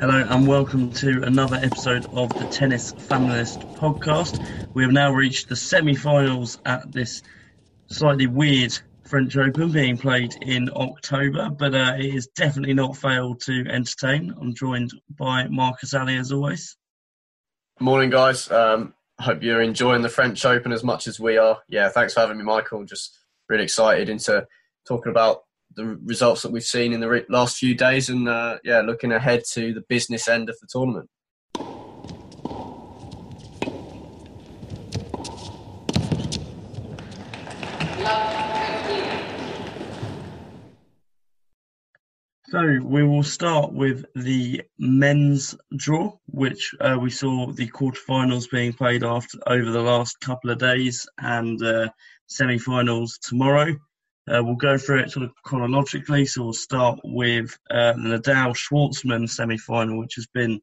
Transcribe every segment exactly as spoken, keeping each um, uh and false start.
Hello and welcome to another episode of the Tennis Familist podcast. We have now reached the semi-finals at this slightly weird French Open being played in October, but uh, it has definitely not failed to entertain. I'm joined by Marcus Ali as always. Morning, guys. Um, hope you're enjoying the French Open as much as we are. Yeah, thanks for having me, Michael. Just really excited into talking about the results that we've seen in the re- last few days and, uh, yeah, looking ahead to the business end of the tournament. So we will start with the men's draw, which uh, we saw the quarterfinals being played after over the last couple of days and uh, semi-finals tomorrow. Uh, we'll go through it sort of chronologically, so we'll start with uh, the Nadal-Schwartzman semi-final, which has been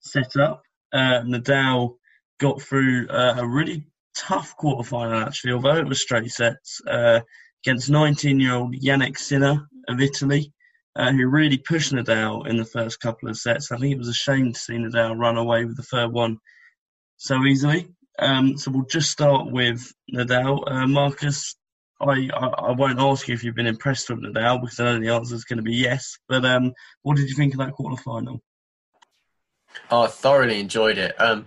set up. Uh, Nadal got through uh, a really tough quarter-final, actually, although it was straight sets, uh, against nineteen-year-old Yannick Sinner of Italy, uh, who really pushed Nadal in the first couple of sets. I think it was a shame to see Nadal run away with the third one so easily. Um, so we'll just start with Nadal. Uh, Marcus, I, I won't ask you if you've been impressed with Nadal because I know the answer is going to be yes. But um, what did you think of that quarterfinal? Oh, I thoroughly enjoyed it. Um,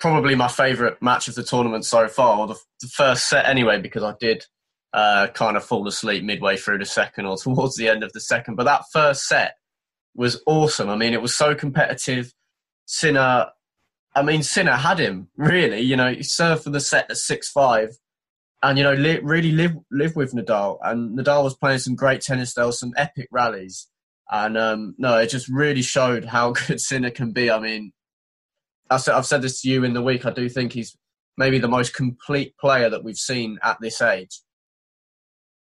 probably my favourite match of the tournament so far, or the, the first set anyway, because I did uh, kind of fall asleep midway through the second or towards the end of the second. But that first set was awesome. I mean, it was so competitive. Sinner, I mean, Sinner had him, really. You know, he served for the set at six five. And, you know, li- really live live with Nadal. And Nadal was playing some great tennis. There were some epic rallies. And, um, no, it just really showed how good Sinner can be. I mean, I've said, I've said this to you in the week. I do think he's maybe the most complete player that we've seen at this age.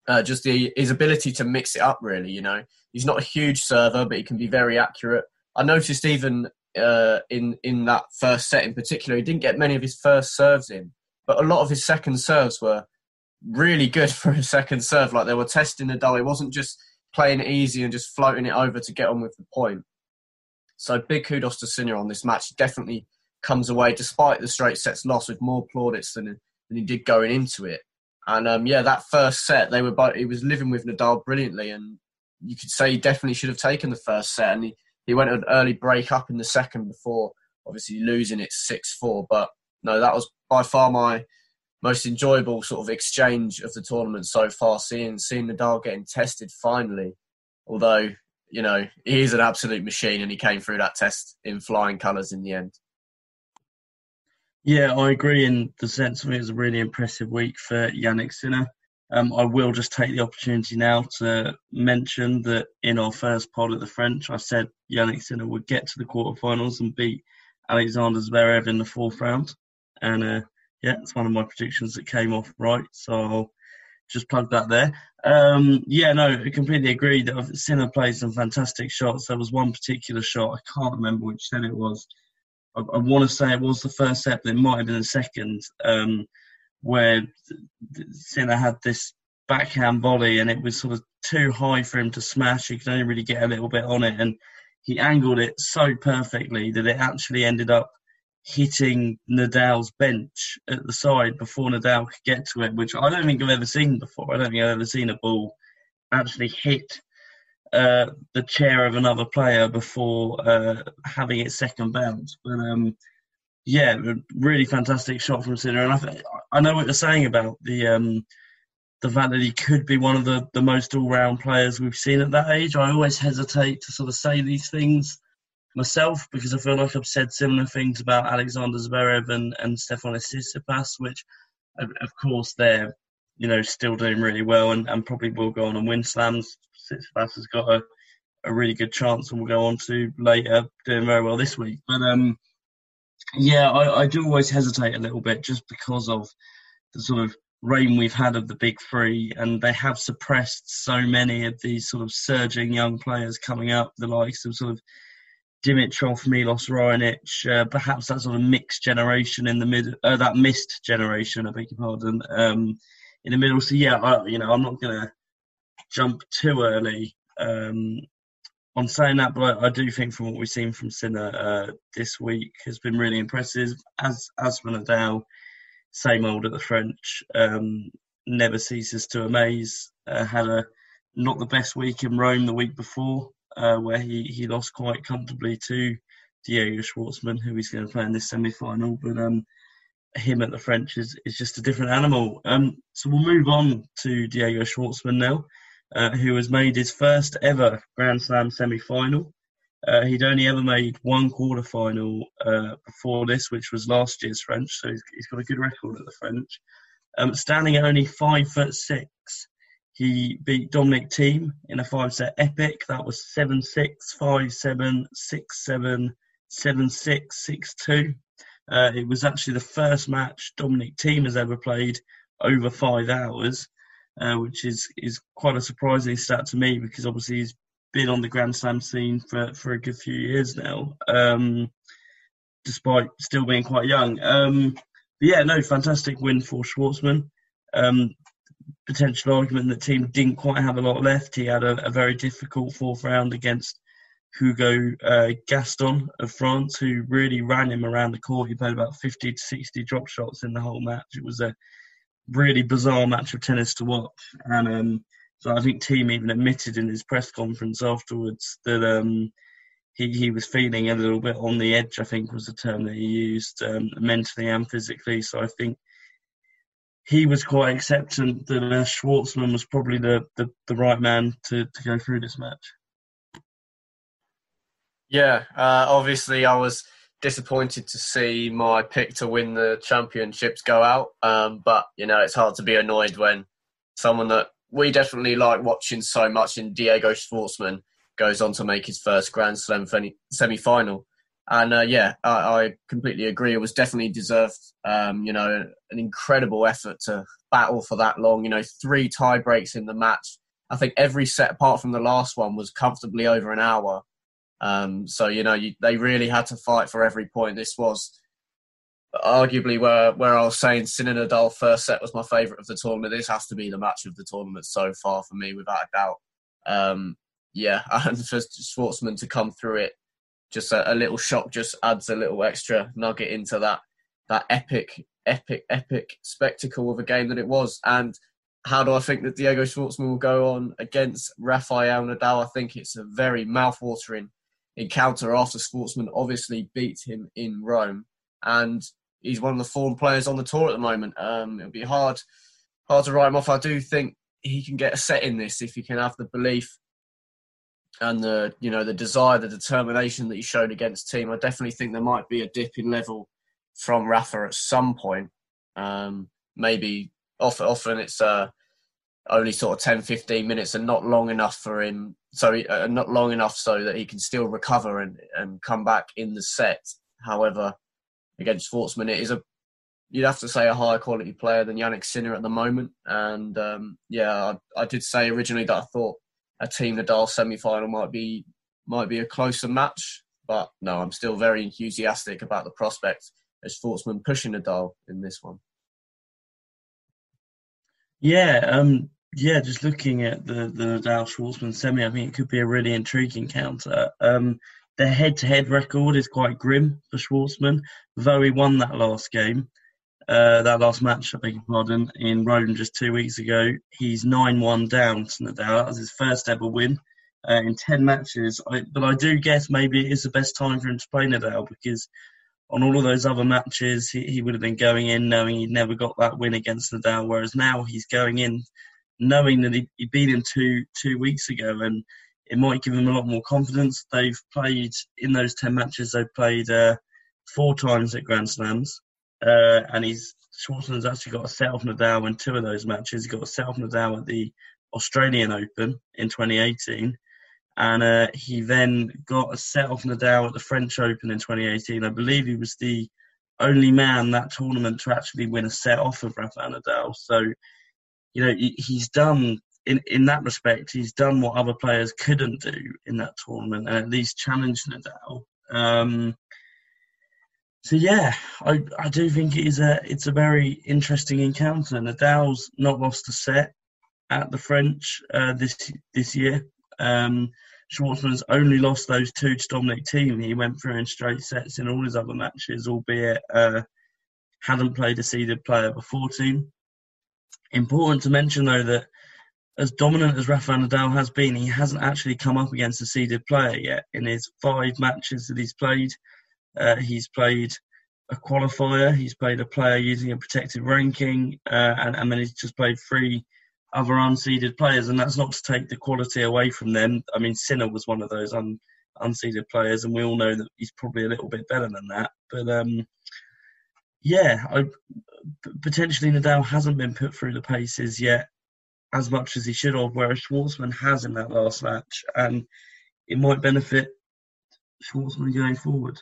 Uh, just the, his ability to mix it up, really, you know. He's not a huge server, but he can be very accurate. I noticed even uh, in, in that first set in particular, he didn't get many of his first serves in. But a lot of his second serves were really good for a second serve. Like, they were testing Nadal. He wasn't just playing it easy and just floating it over to get on with the point. So big kudos to Sinner on this match. He definitely comes away, despite the straight sets loss, with more plaudits than than he did going into it. And um, yeah, that first set, they were both, he was living with Nadal brilliantly, and you could say he definitely should have taken the first set. And he, he went an early break up in the second before obviously losing it six four. But no, that was by far my most enjoyable sort of exchange of the tournament so far, seeing seeing Nadal getting tested finally. Although, you know, he is an absolute machine and he came through that test in flying colours in the end. Yeah, I agree in the sense that it was a really impressive week for Yannick Sinner. Um, I will just take the opportunity now to mention that in our first pod of the French, I said Yannick Sinner would get to the quarterfinals and beat Alexander Zverev in the fourth round. And uh, yeah, it's one of my predictions that came off right, so I'll just plug that there. Um, yeah, no, I completely agree that Sinner played some fantastic shots. There was one particular shot, I can't remember which set it was. I, I want to say it was the first set, but it might have been the second, um, where Sinner had this backhand volley and it was sort of too high for him to smash. He could only really get a little bit on it, and he angled it so perfectly that it actually ended up hitting Nadal's bench at the side before Nadal could get to it, which I don't think I've ever seen before. I don't think I've ever seen a ball actually hit uh, the chair of another player before uh, having its second bounce. But um, yeah, really fantastic shot from Sinner. And I, th- I know what you're saying about the um, the fact that he could be one of the, the most all-round players we've seen at that age. I always hesitate to sort of say these things myself, because I feel like I've said similar things about Alexander Zverev and, and Stefanos Tsitsipas, which, of, of course, they're, you know, still doing really well and, and probably will go on and win slams. Tsitsipas has got a, a really good chance and will go on to later, doing very well this week. But, um, yeah, I, I do always hesitate a little bit just because of the sort of reign we've had of the big three, and they have suppressed so many of these sort of surging young players coming up, the likes of sort of Dimitrov, Milos Raonic, uh, perhaps that sort of mixed generation in the middle, uh, that missed generation, I beg your pardon, um, in the middle. So yeah, I, you know, I'm not going to jump too early um, On saying that, but I, I do think from what we've seen from Sinner uh, this week has been really impressive. As as for Nadal, same old at the French, um, never ceases to amaze. Uh, had a not the best week in Rome the week before, uh, where he, he lost quite comfortably to Diego Schwartzman, who he's going to play in this semi-final. But um, him at the French is, is just a different animal. Um, so we'll move on to Diego Schwartzman now. Uh, who has made his first ever Grand Slam semi-final. Uh, he'd only ever made one quarter-final uh, before this, which was last year's French, so he's, he's got a good record at the French. Um, standing at only five foot six, he beat Dominic Thiem in a five-set epic. That was seven six, five seven, six seven, seven six, six two. Uh, it was actually the first match Dominic Thiem has ever played over five hours. Uh, which is, is quite a surprising stat to me because obviously he's been on the Grand Slam scene for, for a good few years now, um, despite still being quite young. Um, but yeah, no, fantastic win for Schwartzman. Um, potential argument that the team didn't quite have a lot left. He had a, a very difficult fourth round against Hugo uh, Gaston of France, who really ran him around the court. He played about fifty to sixty drop shots in the whole match. It was a really bizarre match of tennis to watch, and um, so I think Thiem even admitted in his press conference afterwards that um, he he was feeling a little bit on the edge, I think was the term that he used, um, mentally and physically. So I think he was quite acceptant that uh, Schwartzman was probably the, the, the right man to, to go through this match. Yeah, uh, obviously I was disappointed to see my pick to win the championships go out, um, but you know it's hard to be annoyed when someone that we definitely like watching so much in Diego Schwartzman goes on to make his first Grand Slam semi-final. And uh, yeah, I, I completely agree. It was definitely deserved. Um, you know, an incredible effort to battle for that long. You know, three tie breaks in the match. I think every set apart from the last one was comfortably over an hour. Um, so, you know, you, they really had to fight for every point. This was arguably where, where I was saying Sinner Nadal first set was my favourite of the tournament. This has to be the match of the tournament so far for me, without a doubt. Um, yeah, and for Schwartzman to come through it, just a, a little shock just adds a little extra nugget into that that epic, epic, epic spectacle of a game that it was. And how do I think that Diego Schwartzman will go on against Rafael Nadal? I think it's a very mouthwatering encounter after Schwartzman obviously beat him in Rome, and he's one of the form players on the tour at the moment. Um, it'll be hard hard to write him off. I do think he can get a set in this if he can have the belief and the you know the desire, the determination that he showed against Thiem. I definitely think there might be a dip in level from Rafa at some point. Um, maybe often, often it's uh, only sort of ten fifteen minutes and not long enough for him. So uh, not long enough so that he can still recover and, and come back in the set. However, against Schwartzman, it is a you'd have to say a higher quality player than Yannick Sinner at the moment. And um, yeah, I, I did say originally that I thought a Team Nadal semi-final might be might be a closer match, but no, I'm still very enthusiastic about the prospect as Schwartzman pushing Nadal in this one. Yeah. Um... Yeah, just looking at the, the Nadal-Schwartzman semi, I think it could be a really intriguing counter. Um, the head-to-head record is quite grim for Schwartzman, though he won that last game, uh, that last match, I beg your pardon, in Rome just two weeks ago. He's nine one down to Nadal. That was his first ever win uh, in ten matches. I, but I do guess maybe it is the best time for him to play Nadal, because on all of those other matches, he, he would have been going in knowing he'd never got that win against Nadal, whereas now he's going in knowing that he, he beat him two two weeks ago, and it might give him a lot more confidence. They've played, in those ten matches, they've played uh, four times at Grand Slams, uh, and he's Schwartzman's actually got a set off Nadal in two of those matches. He got a set off Nadal at the Australian Open in twenty eighteen, and uh, he then got a set off Nadal at the French Open in twenty eighteen. I believe he was the only man that tournament to actually win a set off of Rafael Nadal, so you know, he's done, in, in that respect, he's done what other players couldn't do in that tournament and at least challenged Nadal. Um, so, yeah, I, I do think it is a, it's a very interesting encounter. Nadal's not lost a set at the French uh, this this year. Um, Schwartzman's only lost those two to Dominic Thiem. He went through in straight sets in all his other matches, albeit uh, hadn't played a seeded player before Thiem. Important to mention, though, that as dominant as Rafael Nadal has been, he hasn't actually come up against a seeded player yet. In his five matches that he's played, uh, he's played a qualifier, he's played a player using a protected ranking, uh, and, and then he's just played three other unseeded players, and that's not to take the quality away from them. I mean, Sinner was one of those un, unseeded players, and we all know that he's probably a little bit better than that. But, um, yeah, I, potentially Nadal hasn't been put through the paces yet as much as he should have, whereas Schwartzman has in that last match, and it might benefit Schwartzman going forward.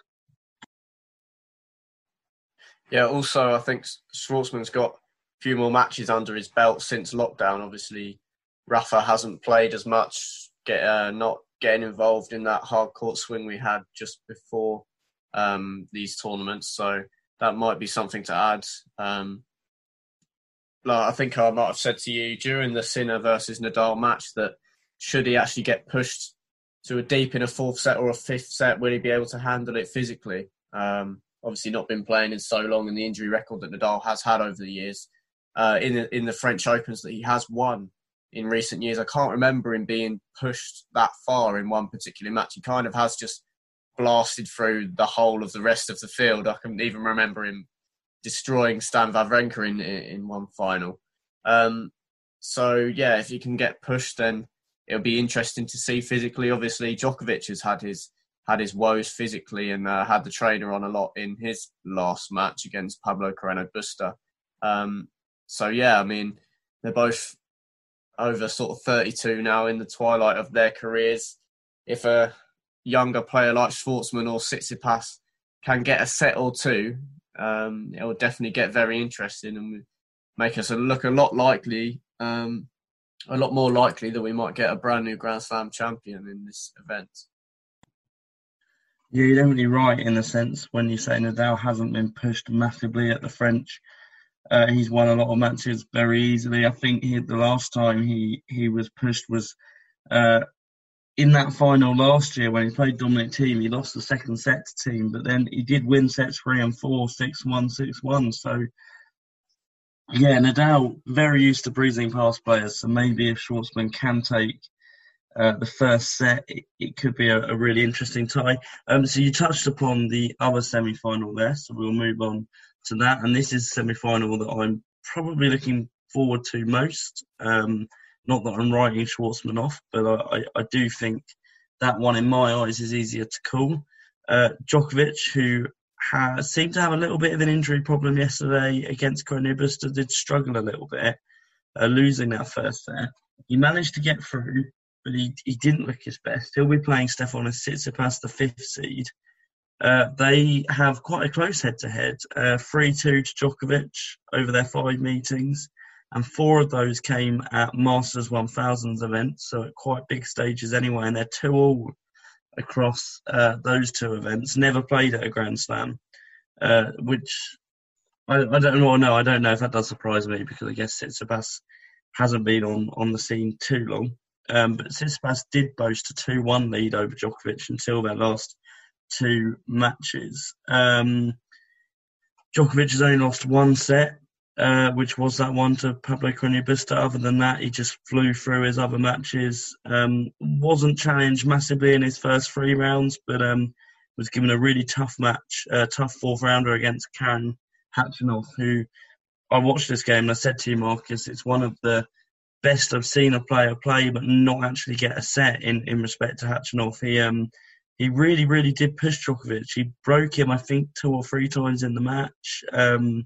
Yeah, also, I think Schwartzman's got a few more matches under his belt since lockdown. Obviously, Rafa hasn't played as much, get, uh, not getting involved in that hard court swing we had just before um, these tournaments, so that might be something to add. Um, Like I think I might have said to you during the Sinner versus Nadal match that should he actually get pushed to a deep in a fourth set or a fifth set, will he be able to handle it physically? Um, obviously not been playing in so long, and the injury record that Nadal has had over the years uh, in, the, in the French Opens that he has won in recent years. I can't remember him being pushed that far in one particular match. He kind of has just blasted through the whole of the rest of the field. I can even remember him destroying Stan Wawrinka in, in one final. Um, so, yeah, if he can get pushed, then it'll be interesting to see physically. Obviously, Djokovic has had his had his woes physically and uh, had the trainer on a lot in his last match against Pablo Carreno Busta. Um, so, yeah, I mean, they're both over sort of thirty-two now, in the twilight of their careers. If a younger player like Schwartzman or Tsitsipas can get a set or two, Um, it will definitely get very interesting and make us look a lot likely, um, a lot more likely that we might get a brand new Grand Slam champion in this event. Yeah, you're definitely right in the sense when you say Nadal hasn't been pushed massively at the French. Uh, he's won a lot of matches very easily. I think he, the last time he, he was pushed was uh, in that final last year when he played Dominic Thiem. He lost the second set to Thiem, but then he did win sets three and four, six one, six one. So, yeah, Nadal, very used to breezing past players. So maybe if Schwartzman can take uh, the first set, it, it could be a, a really interesting tie. Um, so you touched upon the other semi-final there, so we'll move on to that. And this is a semi-final that I'm probably looking forward to most. Um Not that I'm writing Schwartzman off, but I, I do think that one, in my eyes, is easier to call. Uh, Djokovic, who has, seemed to have a little bit of an injury problem yesterday against Carreno Busta, did struggle a little bit, uh, losing that first set. He managed to get through, but he, he didn't look his best. He'll be playing Stefanos Tsitsipas, the fifth seed. Uh, they have quite a close head-to-head, uh, three two to Djokovic over their five meetings. And four of those came at Masters one thousand events, so at quite big stages anyway. And they're two all across uh, those two events. Never played at a Grand Slam, uh, which I, I don't know. No, I don't know if that does surprise me, because I guess Tsitsipas hasn't been on, on the scene too long. Um, but Tsitsipas did boast a two one lead over Djokovic until their last two matches. Um, Djokovic has only lost one set, Uh, which was that one to Pablo Carreno Busta. Other than that, he just flew through his other matches. Um, wasn't challenged massively in his first three rounds, but um, was given a really tough match, a tough fourth rounder against Karen Khachanov, who I watched this game and I said to you, Marcus, it's one of the best I've seen a player play, but not actually get a set in, in respect to Khachanov. He um, he really, really did push Djokovic. He broke him, I think, two or three times in the match. Um,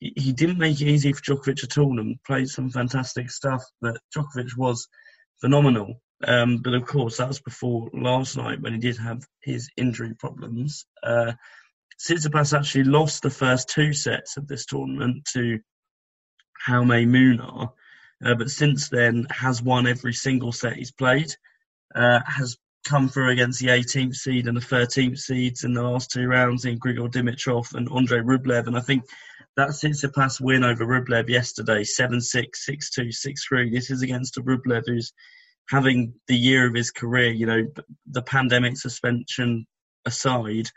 He didn't make it easy for Djokovic at all and played some fantastic stuff, but Djokovic was phenomenal. Um, but of course, that was before last night when he did have his injury problems. Uh, Tsitsipas actually lost the first two sets of this tournament to Jaume Munar, uh, but since then has won every single set he's played, uh, has come through against the eighteenth seed and the thirteenth seeds in the last two rounds in Grigor Dimitrov and Andre Rublev, and I think that Tsitsipas win over Rublev yesterday, seven six, six two, six three. This is against a Rublev who's having the year of his career, you know, the pandemic suspension aside,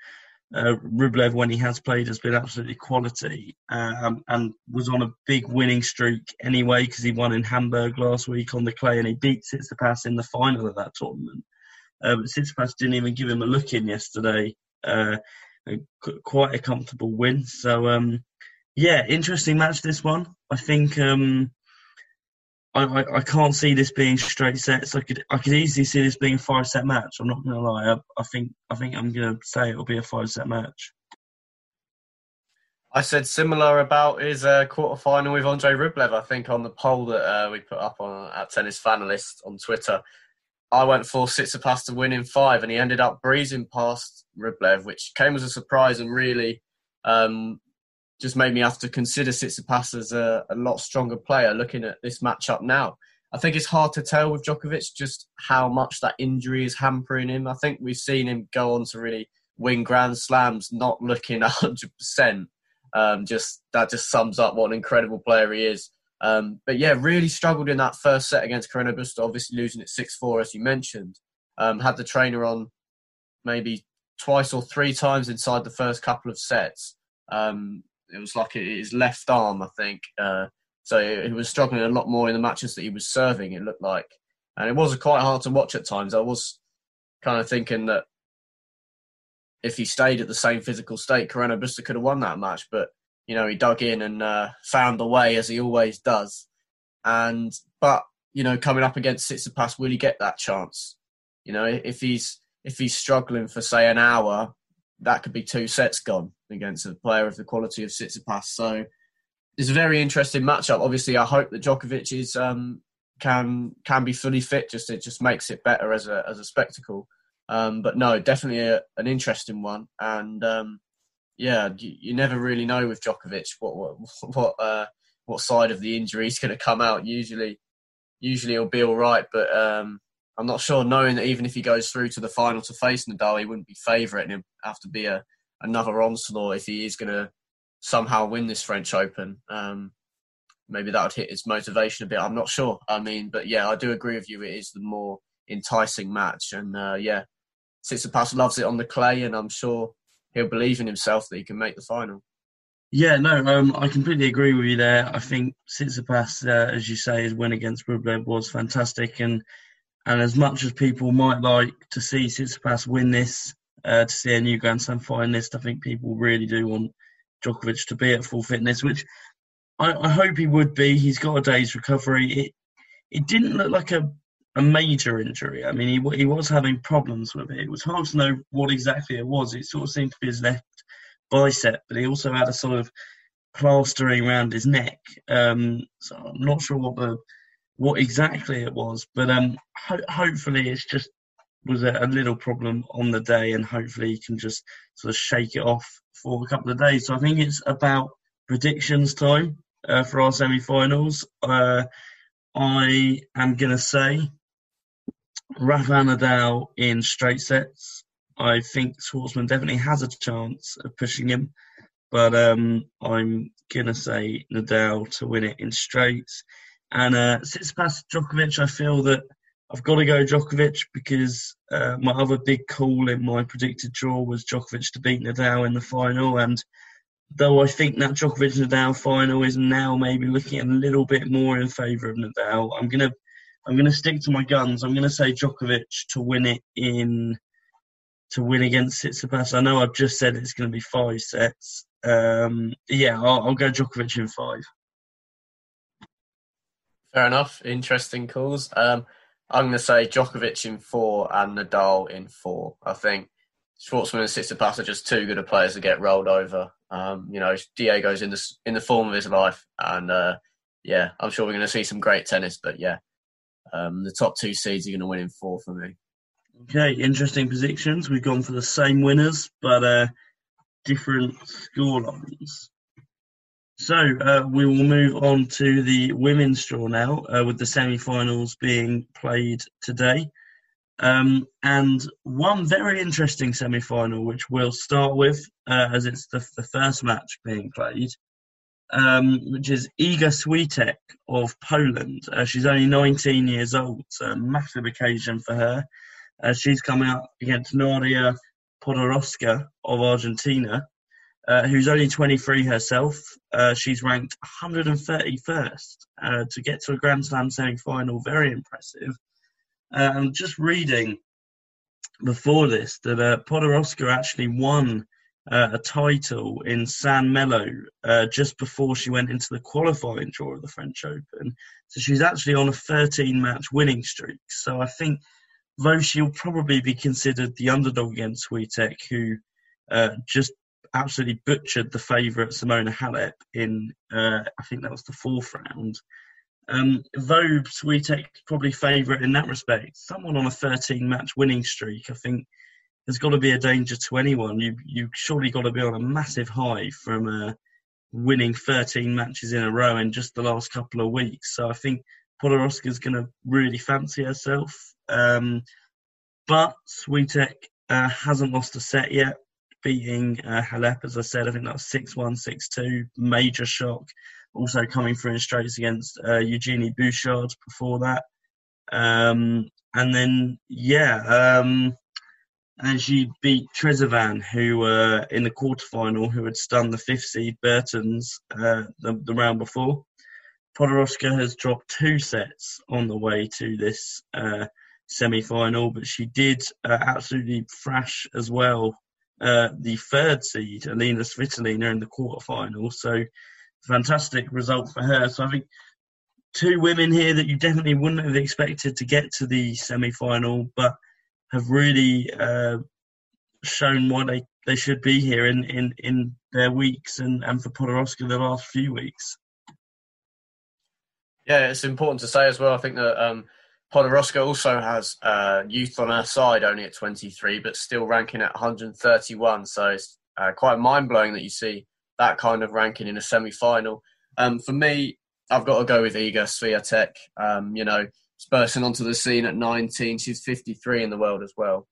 uh, Rublev, when he has played, has been absolutely quality, um, and was on a big winning streak anyway, because he won in Hamburg last week on the clay and he beat Tsitsipas in the final of that tournament. Uh, but Tsitsipas didn't even give him a look in yesterday. Uh, quite a comfortable win. So, um, yeah, interesting match, this one. I think... Um, I, I, I can't see this being straight sets. I could I could easily see this being a five set match. I'm not going to lie. I, I think I think I'm going to say it'll be a five set match. I said similar about his uh, quarter final with Andre Rublev. I think on the poll that uh, we put up on at Tennis Familist on Twitter, I went for Tsitsipas to win in five, and he ended up breezing past Rublev, which came as a surprise and really. Um, just made me have to consider Tsitsipas as a, a lot stronger player looking at this matchup now. I think it's hard to tell with Djokovic just how much that injury is hampering him. I think we've seen him go on to really win Grand Slams, not looking one hundred percent. Um, just that just sums up what an incredible player he is. Um, but yeah, really struggled in that first set against Carreno Busta, obviously losing it six four, as you mentioned. Um, had the trainer on maybe twice or three times inside the first couple of sets. Um, It was like his left arm, I think. Uh, so he was struggling a lot more in the matches that he was serving, it looked like. And it was quite hard to watch at times. I was kind of thinking that if he stayed at the same physical state, Carreno Busta could have won that match. But, you know, he dug in and uh, found a way, as he always does. And But, you know, coming up against Tsitsipas, will he get that chance? You know, if he's if he's struggling for, say, an hour, that could be two sets gone against a player of the quality of Tsitsipas. So it's a very interesting matchup. Obviously, I hope that Djokovic is um, can can be fully fit. Just it just makes it better as a as a spectacle. Um, but no, definitely a, an interesting one. And um, yeah, you, you never really know with Djokovic what what what, uh, what side of the injury is going to come out. Usually, usually he'll be all right, but. Um, I'm not sure, knowing that even if he goes through to the final to face Nadal, he wouldn't be favourite and it'd have to be a, another onslaught if he is going to somehow win this French Open. Um, maybe that would hit his motivation a bit. I'm not sure. I mean, but yeah, I do agree with you. It is the more enticing match. And uh, yeah, Tsitsipas loves it on the clay and I'm sure he'll believe in himself that he can make the final. Yeah, no, um, I completely agree with you there. I think Tsitsipas, uh, as you say, his win against Rublev was fantastic and And as much as people might like to see Tsitsipas win this, uh, to see a new Grand Slam finalist, I think people really do want Djokovic to be at full fitness, which I, I hope he would be. He's got a day's recovery. It it didn't look like a, a major injury. I mean, he he was having problems with it. It was hard to know what exactly it was. It sort of seemed to be his left bicep, but he also had a sort of plastering around his neck. Um, so I'm not sure what the... what exactly it was, but um, ho- hopefully it's just was a, a little problem on the day and hopefully you can just sort of shake it off for a couple of days. So I think it's about predictions time uh, for our semi-finals. Uh, I am going to say Rafael Nadal in straight sets. I think Schwartzman definitely has a chance of pushing him, but um, I'm going to say Nadal to win it in straights. And uh, Tsitsipas Djokovic, I feel that I've got to go Djokovic because uh, my other big call in my predicted draw was Djokovic to beat Nadal in the final. And though I think that Djokovic-Nadal final is now maybe looking a little bit more in favour of Nadal, I'm gonna I'm gonna stick to my guns. I'm gonna say Djokovic to win it in to win against Tsitsipas. I know I've just said it's gonna be five sets. Um, yeah, I'll, I'll go Djokovic in five. Fair enough. Interesting calls. Um, I'm going to say Djokovic in four and Nadal in four. I think Schwartzman and Tsitsipas are just too good of players to get rolled over. Um, you know, Diego's in the in the form of his life, and uh, yeah, I'm sure we're going to see some great tennis. But yeah, um, the top two seeds are going to win in four for me. Okay, interesting predictions. We've gone for the same winners, but uh, different scorelines. So uh, we will move on to the women's draw now, uh, with the semi-finals being played today. Um, and one very interesting semi-final, which we'll start with, uh, as it's the, the first match being played. um, which is Iga Świątek of Poland. Uh, she's only nineteen years old, so a massive occasion for her. Uh, she's coming up against Nadia Podoroska of Argentina, uh, who's only twenty-three herself. Uh, she's ranked one hundred thirty-first uh, to get to a Grand Slam semi-final. Very impressive. Uh, I'm just reading before this that uh, Podoroska actually won uh, a title in San Melo uh, just before she went into the qualifying draw of the French Open. So she's actually on a thirteen-match winning streak. So I think, though she'll probably be considered the underdog against Świątek, who uh, just absolutely butchered the favourite Simona Halep in, uh, I think that was the fourth round. Um, though Świątek probably favourite in that respect, someone on a thirteen-match winning streak, I think, has got to be a danger to anyone. You, you've surely got to be on a massive high from uh, winning thirteen matches in a row in just the last couple of weeks. So I think Podoroska's going to really fancy herself. Um, but Świątek uh, hasn't lost a set yet, beating uh, Halep, as I said. I think that was six one, six two, major shock. Also coming through in straights against uh, Eugenie Bouchard before that. Um, and then, yeah, um, and she beat Trezovan, who uh, in the quarterfinal, who had stunned the fifth seed Bertens uh, the, the round before. Podoroska has dropped two sets on the way to this uh, semi-final, but she did uh, absolutely thrash as well uh, the third seed, Alina Svitolina, in the quarterfinal. So, fantastic result for her. So, I think two women here that you definitely wouldn't have expected to get to the semi-final, but have really uh, shown why they, they should be here in, in, in their weeks and, and for Podoroska the last few weeks. Yeah, it's important to say as well, I think that um, Podoroska also has uh, youth on her side, only at twenty-three, but still ranking at one hundred thirty-one. So it's uh, quite mind-blowing that you see that kind of ranking in a semi-final. Um, for me, I've got to go with Iga Świątek. Um, you know, she's bursting onto the scene at nineteen. She's fifty-three in the world as well.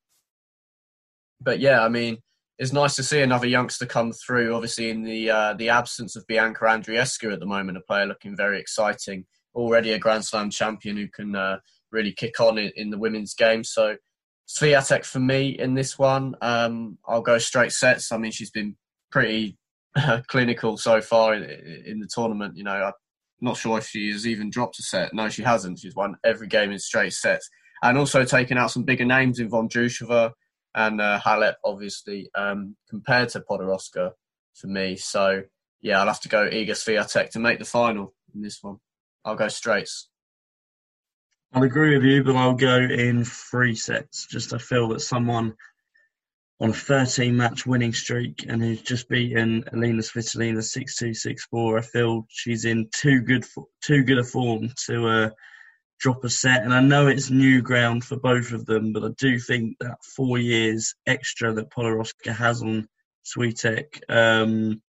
But yeah, I mean, it's nice to see another youngster come through, obviously in the uh, the absence of Bianca Andreescu at the moment, a player looking very exciting. Already a Grand Slam champion who can uh, really kick on in, in the women's game. So Świątek for me in this one. Um, I'll go straight sets. I mean, she's been pretty uh, clinical so far in, in the tournament. You know, I'm not sure if she has even dropped a set. No, she hasn't. She's won every game in straight sets. And also taking out some bigger names in Vondrushova and uh, Halep, obviously, um, compared to Podoroska for me. So, yeah, I'll have to go Iga Świątek to make the final in this one. I'll go straights. I'll agree with you, but I'll go in three sets. Just I feel that someone on a thirteen-match winning streak and who's just beaten Alina Svitolina six two, six four, I feel she's in too good too good a form to uh, drop a set. And I know it's new ground for both of them, but I do think that four years extra that Podoroska has on Świątek um,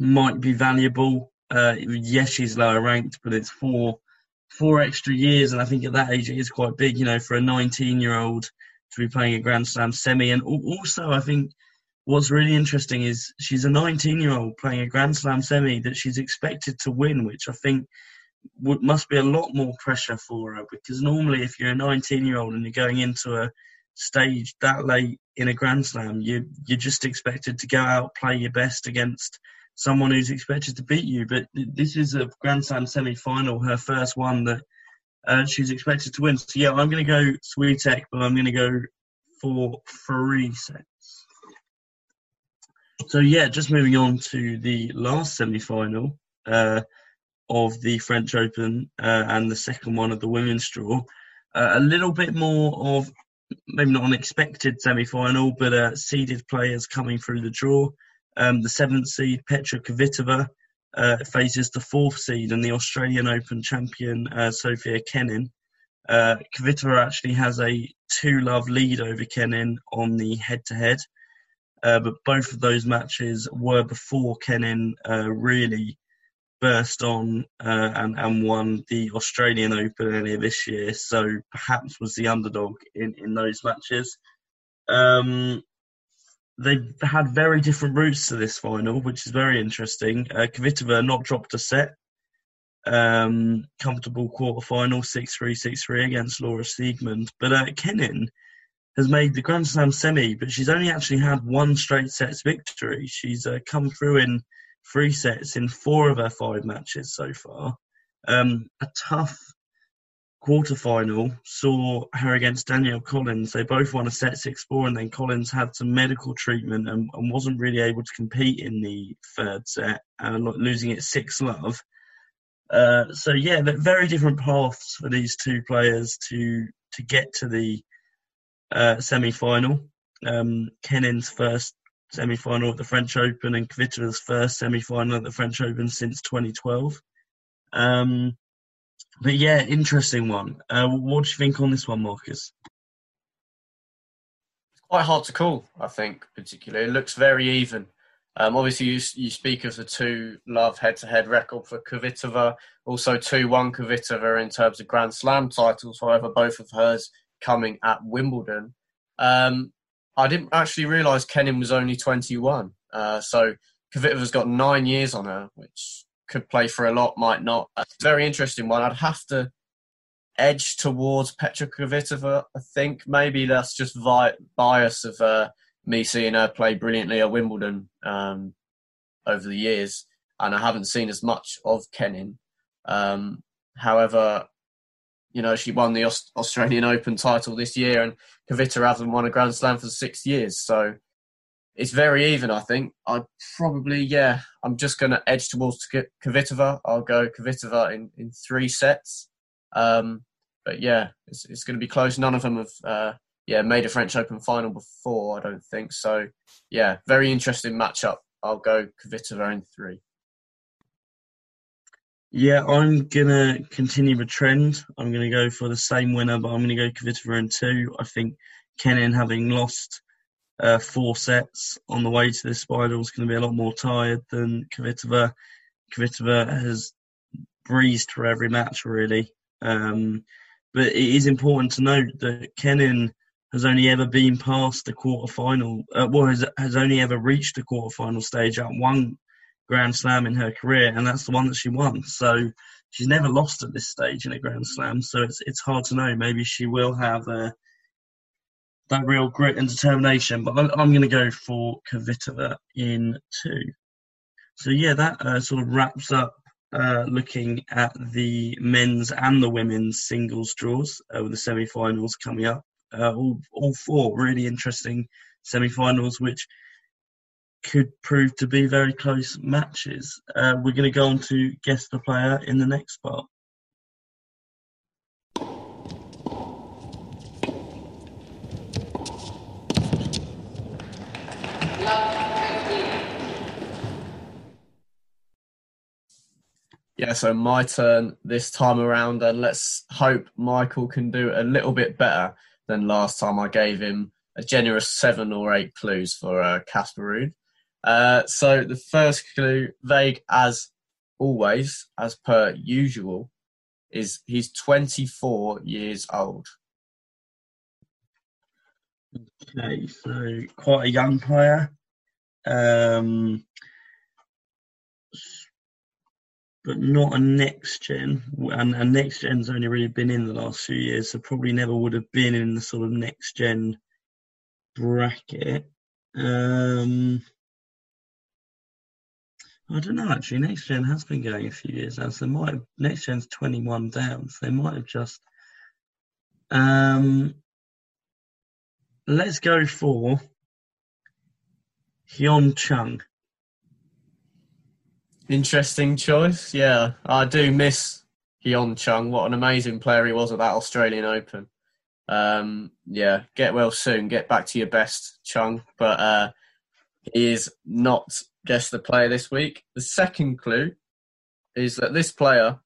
might be valuable. Uh, yes, she's lower ranked, but it's four, four extra years, and I think at that age it is quite big, you know, for a nineteen-year-old to be playing a Grand Slam semi. And also, I think what's really interesting is she's a nineteen-year-old playing a Grand Slam semi that she's expected to win, which I think would, must be a lot more pressure for her, because normally if you're a nineteen-year-old and you're going into a stage that late in a Grand Slam, you you're just expected to go out, play your best against someone who's expected to beat you. But this is a Grand Slam semi-final, her first one that uh, she's expected to win. So, yeah, I'm going to go Świątek, but I'm going to go for three sets. So, yeah, just moving on to the last semi-final uh, of the French Open uh, and the second one of the women's draw. Uh, a little bit more of, maybe not an expected semi-final, but uh, seeded players coming through the draw. Um, the seventh seed, Petra Kvitova, uh, faces the fourth seed and the Australian Open champion, uh, Sofia Kenin. Uh, Kvitova actually has a two-love lead over Kenin on the head-to-head, uh, but both of those matches were before Kenin uh, really burst on uh, and, and won the Australian Open earlier this year, so perhaps was the underdog in, in those matches. Um They've had very different routes to this final, which is very interesting. Uh, Kvitova not dropped a set. Um, comfortable quarterfinal, six three, six three against Laura Siegmund. But uh, Kenin has made the Grand Slam semi, but she's only actually had one straight sets victory. She's uh, come through in three sets in four of her five matches so far. Um, a tough quarterfinal saw her against Danielle Collins. They both won a set six four, and then Collins had some medical treatment and, and wasn't really able to compete in the third set, and uh, losing it six love. Uh, so yeah, but very different paths for these two players to to get to the uh, semi-final. Um, Kenin's first semi-final at the French Open, and Kvitova's first semi-final at the French Open since twenty twelve. Um, But yeah, interesting one. Uh, what do you think on this one, Marcus? It's quite hard to call, I think, particularly. It looks very even. Um, obviously, you you speak of the two love head-to-head record for Kvitova, also two one Kvitova in terms of Grand Slam titles, however, both of hers coming at Wimbledon. Um, I didn't actually realise Kenin was only twenty-one. Uh, so Kvitova's got nine years on her, which... could play for a lot, might not. It's a very interesting one. I'd have to edge towards Petra Kvitova, I think. Maybe that's just vi- bias of uh, me seeing her play brilliantly at Wimbledon um, over the years, and I haven't seen as much of Kenin. Um, however, you know, she won the Aust- Australian Open title this year, and Kvitova hasn't won a Grand Slam for six years, so... It's very even, I think. I probably, yeah, I'm just going to edge towards Kvitova. I'll go Kvitova in, in three sets. Um, but, yeah, it's, it's going to be close. None of them have uh, yeah, made a French Open final before, I don't think. So, yeah, very interesting matchup. I'll go Kvitova in three. Yeah, I'm going to continue the trend. I'm going to go for the same winner, but I'm going to go Kvitova in two. I think Kenin, having lost... Uh, four sets on the way to this final, is going to be a lot more tired than Kvitova. Kvitova has breezed for every match, really. Um, but it is important to note that Kenin has only ever been past the quarterfinal, uh, well, has, has only ever reached the quarterfinal stage at one Grand Slam in her career, and that's the one that she won. So she's never lost at this stage in a Grand Slam, so it's, it's hard to know. Maybe she will have a that real grit and determination, but I'm, I'm going to go for Kvitova in two. So, yeah, that uh, sort of wraps up uh, looking at the men's and the women's singles draws uh, with the semi-finals coming up. Uh, all, all four really interesting semi-finals, which could prove to be very close matches. Uh, we're going to go on to guess the player in the next part. Yeah, so my turn this time around, and let's hope Michael can do a little bit better than last time. I gave him a generous seven or eight clues for uh, Casper Ruud. Uh, so the first clue, vague as always, as per usual, is he's twenty-four years old. Okay, so quite a young player. Um... But not a next-gen. And, and next-gen's only really been in the last few years, so probably never would have been in the sort of next-gen bracket. Um, I don't know, actually. Next-gen has been going a few years now, so they might have, next-gen's twenty-one down, so they might have just... Um, let's go for Hyeon Chung. Interesting choice, yeah. I do miss Hyeon Chung. What an amazing player he was at that Australian Open. Um, yeah, get well soon. Get back to your best, Chung. But uh, he is not guess the player this week. The second clue is that this player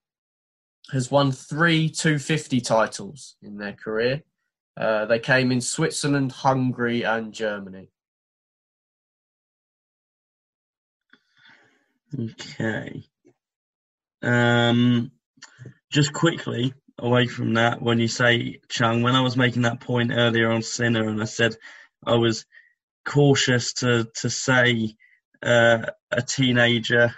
has won three two fifty titles in their career. Uh, they came in Switzerland, Hungary and Germany. Okay. Um, just quickly, away from that, when you say Chung, when I was making that point earlier on Sinner and I said I was cautious to to say uh, a teenager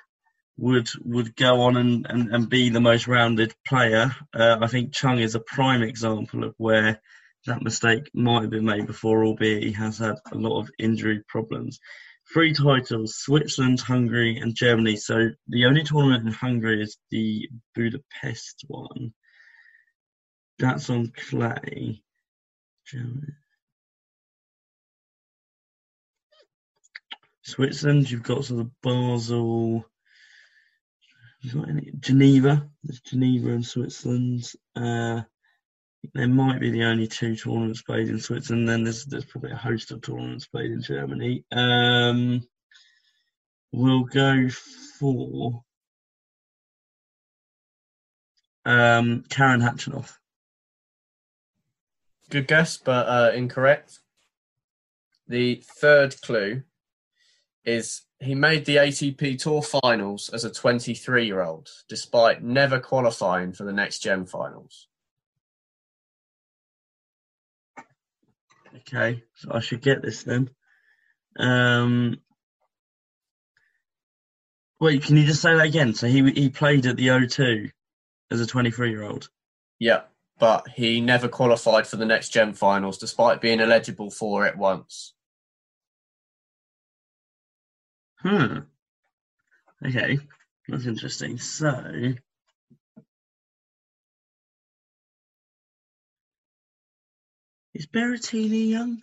would would go on and, and, and be the most rounded player. Uh, I think Chung is a prime example of where that mistake might have been made before, albeit he has had a lot of injury problems. Three titles, Switzerland, Hungary and Germany. So the only tournament in Hungary is the Budapest one. That's on clay. Germany. Switzerland, you've got sort of Basel. You've got any, Geneva. There's Geneva and Switzerland. Uh, there might be the only two tournaments played in Switzerland. Then there's there's probably a host of tournaments played in Germany. Um, we'll go for um, Karen Khachanov. Good guess, but uh, incorrect. The third clue is he made the A T P Tour Finals as a twenty-three-year-old, despite never qualifying for the Next Gen Finals. Okay, so I should get this then. Um, wait, can you just say that again? So he he played at the O two as a twenty-three-year-old? Yeah, but he never qualified for the Next Gen Finals, despite being eligible for it once. Hmm. Okay, that's interesting. So, is Berrettini young?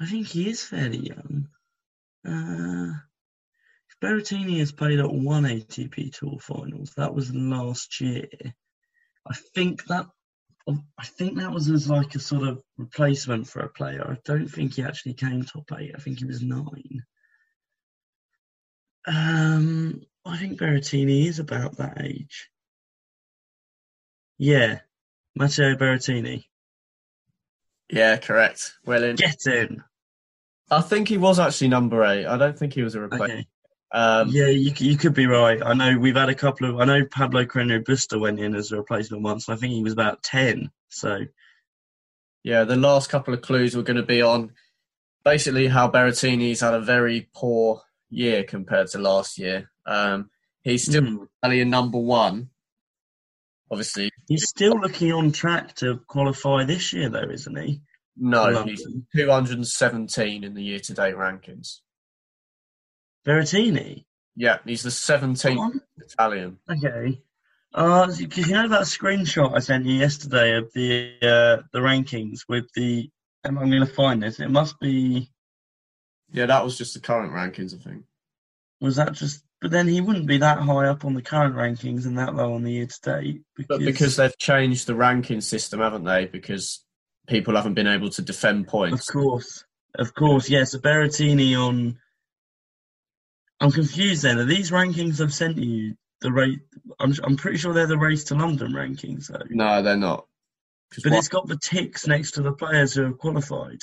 I think he is fairly young. Uh, Berrettini has played at one A T P Tour Finals. That was last year. I think that I think that was as like a sort of replacement for a player. I don't think he actually came top eight. I think he was nine. Um, I think Berrettini is about that age. Yeah, Matteo Berrettini. Yeah, correct. Well in. Get in. I think he was actually number eight. I don't think he was a replacement. Okay. Um, yeah, you you could be right. I know we've had a couple of. I know Pablo Carreno Busta went in as a replacement once, and I think he was about ten. So, yeah, the last couple of clues were going to be on basically how Berrettini's had a very poor year compared to last year. Um, he's still mm. Italian number one. Obviously, he's still looking on track to qualify this year, though, isn't he? No, he's two hundred seventeen in the year-to-date rankings. Berrettini? Yeah, he's the seventeenth Italian. Okay. Uh, you know that screenshot I sent you yesterday of the uh, the rankings with the... I'm going to find this. It must be... Yeah, that was just the current rankings, I think. Was that just... But then he wouldn't be that high up on the current rankings and that low on the year-to-date. Because... But because they've changed the ranking system, haven't they? Because people haven't been able to defend points. Of course. Of course, yes. Yeah, so Berrettini on... I'm confused then. Are these rankings I've sent you the rate? I'm I'm pretty sure they're the Race to London rankings, though. No, they're not. But what? It's got the ticks next to the players who have qualified.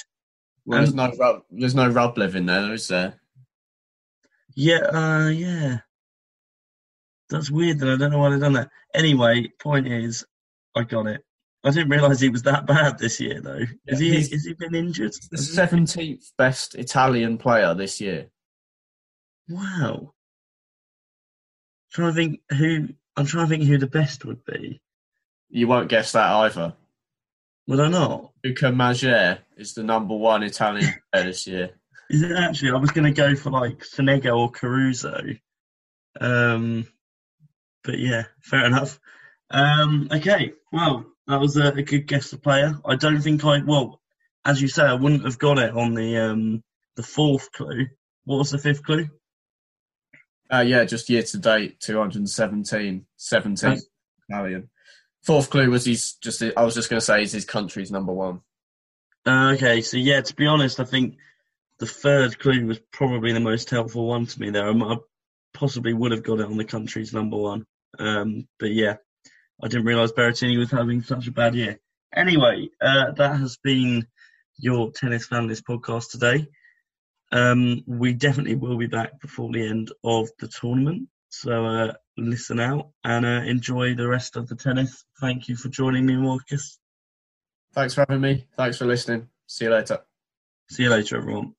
Well, and... there's no there's no Rublev in there, is there? Yeah, uh, yeah. That's weird, though. I don't know why they've done that. Anyway, point is, I got it. I didn't realise he was that bad this year, though. Yeah, is he? Has he been injured? The seventeenth best Italian player this year. Wow. I'm trying to think who I'm trying to think who the best would be. You won't guess that either. Would I not? Luca Magier is the number one Italian player this year. Is it actually? I was going to go for like Sonego or Caruso. Um, but yeah, fair enough. Um, okay, well, that was a, a good guess for player. I don't think I, well, as you say, I wouldn't have got it on the um, the fourth clue. What was the fifth clue? Uh, yeah, just year-to-date, two hundred seventeen, seventeenth Italian. Fourth clue was he's just, I was just going to say, is his country's number one. Uh, okay, so yeah, to be honest, I think the third clue was probably the most helpful one to me there. I possibly would have got it on the country's number one. Um, but yeah, I didn't realise Berrettini was having such a bad year. Anyway, uh, that has been your Tennis Familist podcast today. Um, we definitely will be back before the end of the tournament, so uh, listen out and uh, enjoy the rest of the tennis. Thank you for joining me, Marcus. Thanks for having me. Thanks for listening. See you later. See you later, everyone.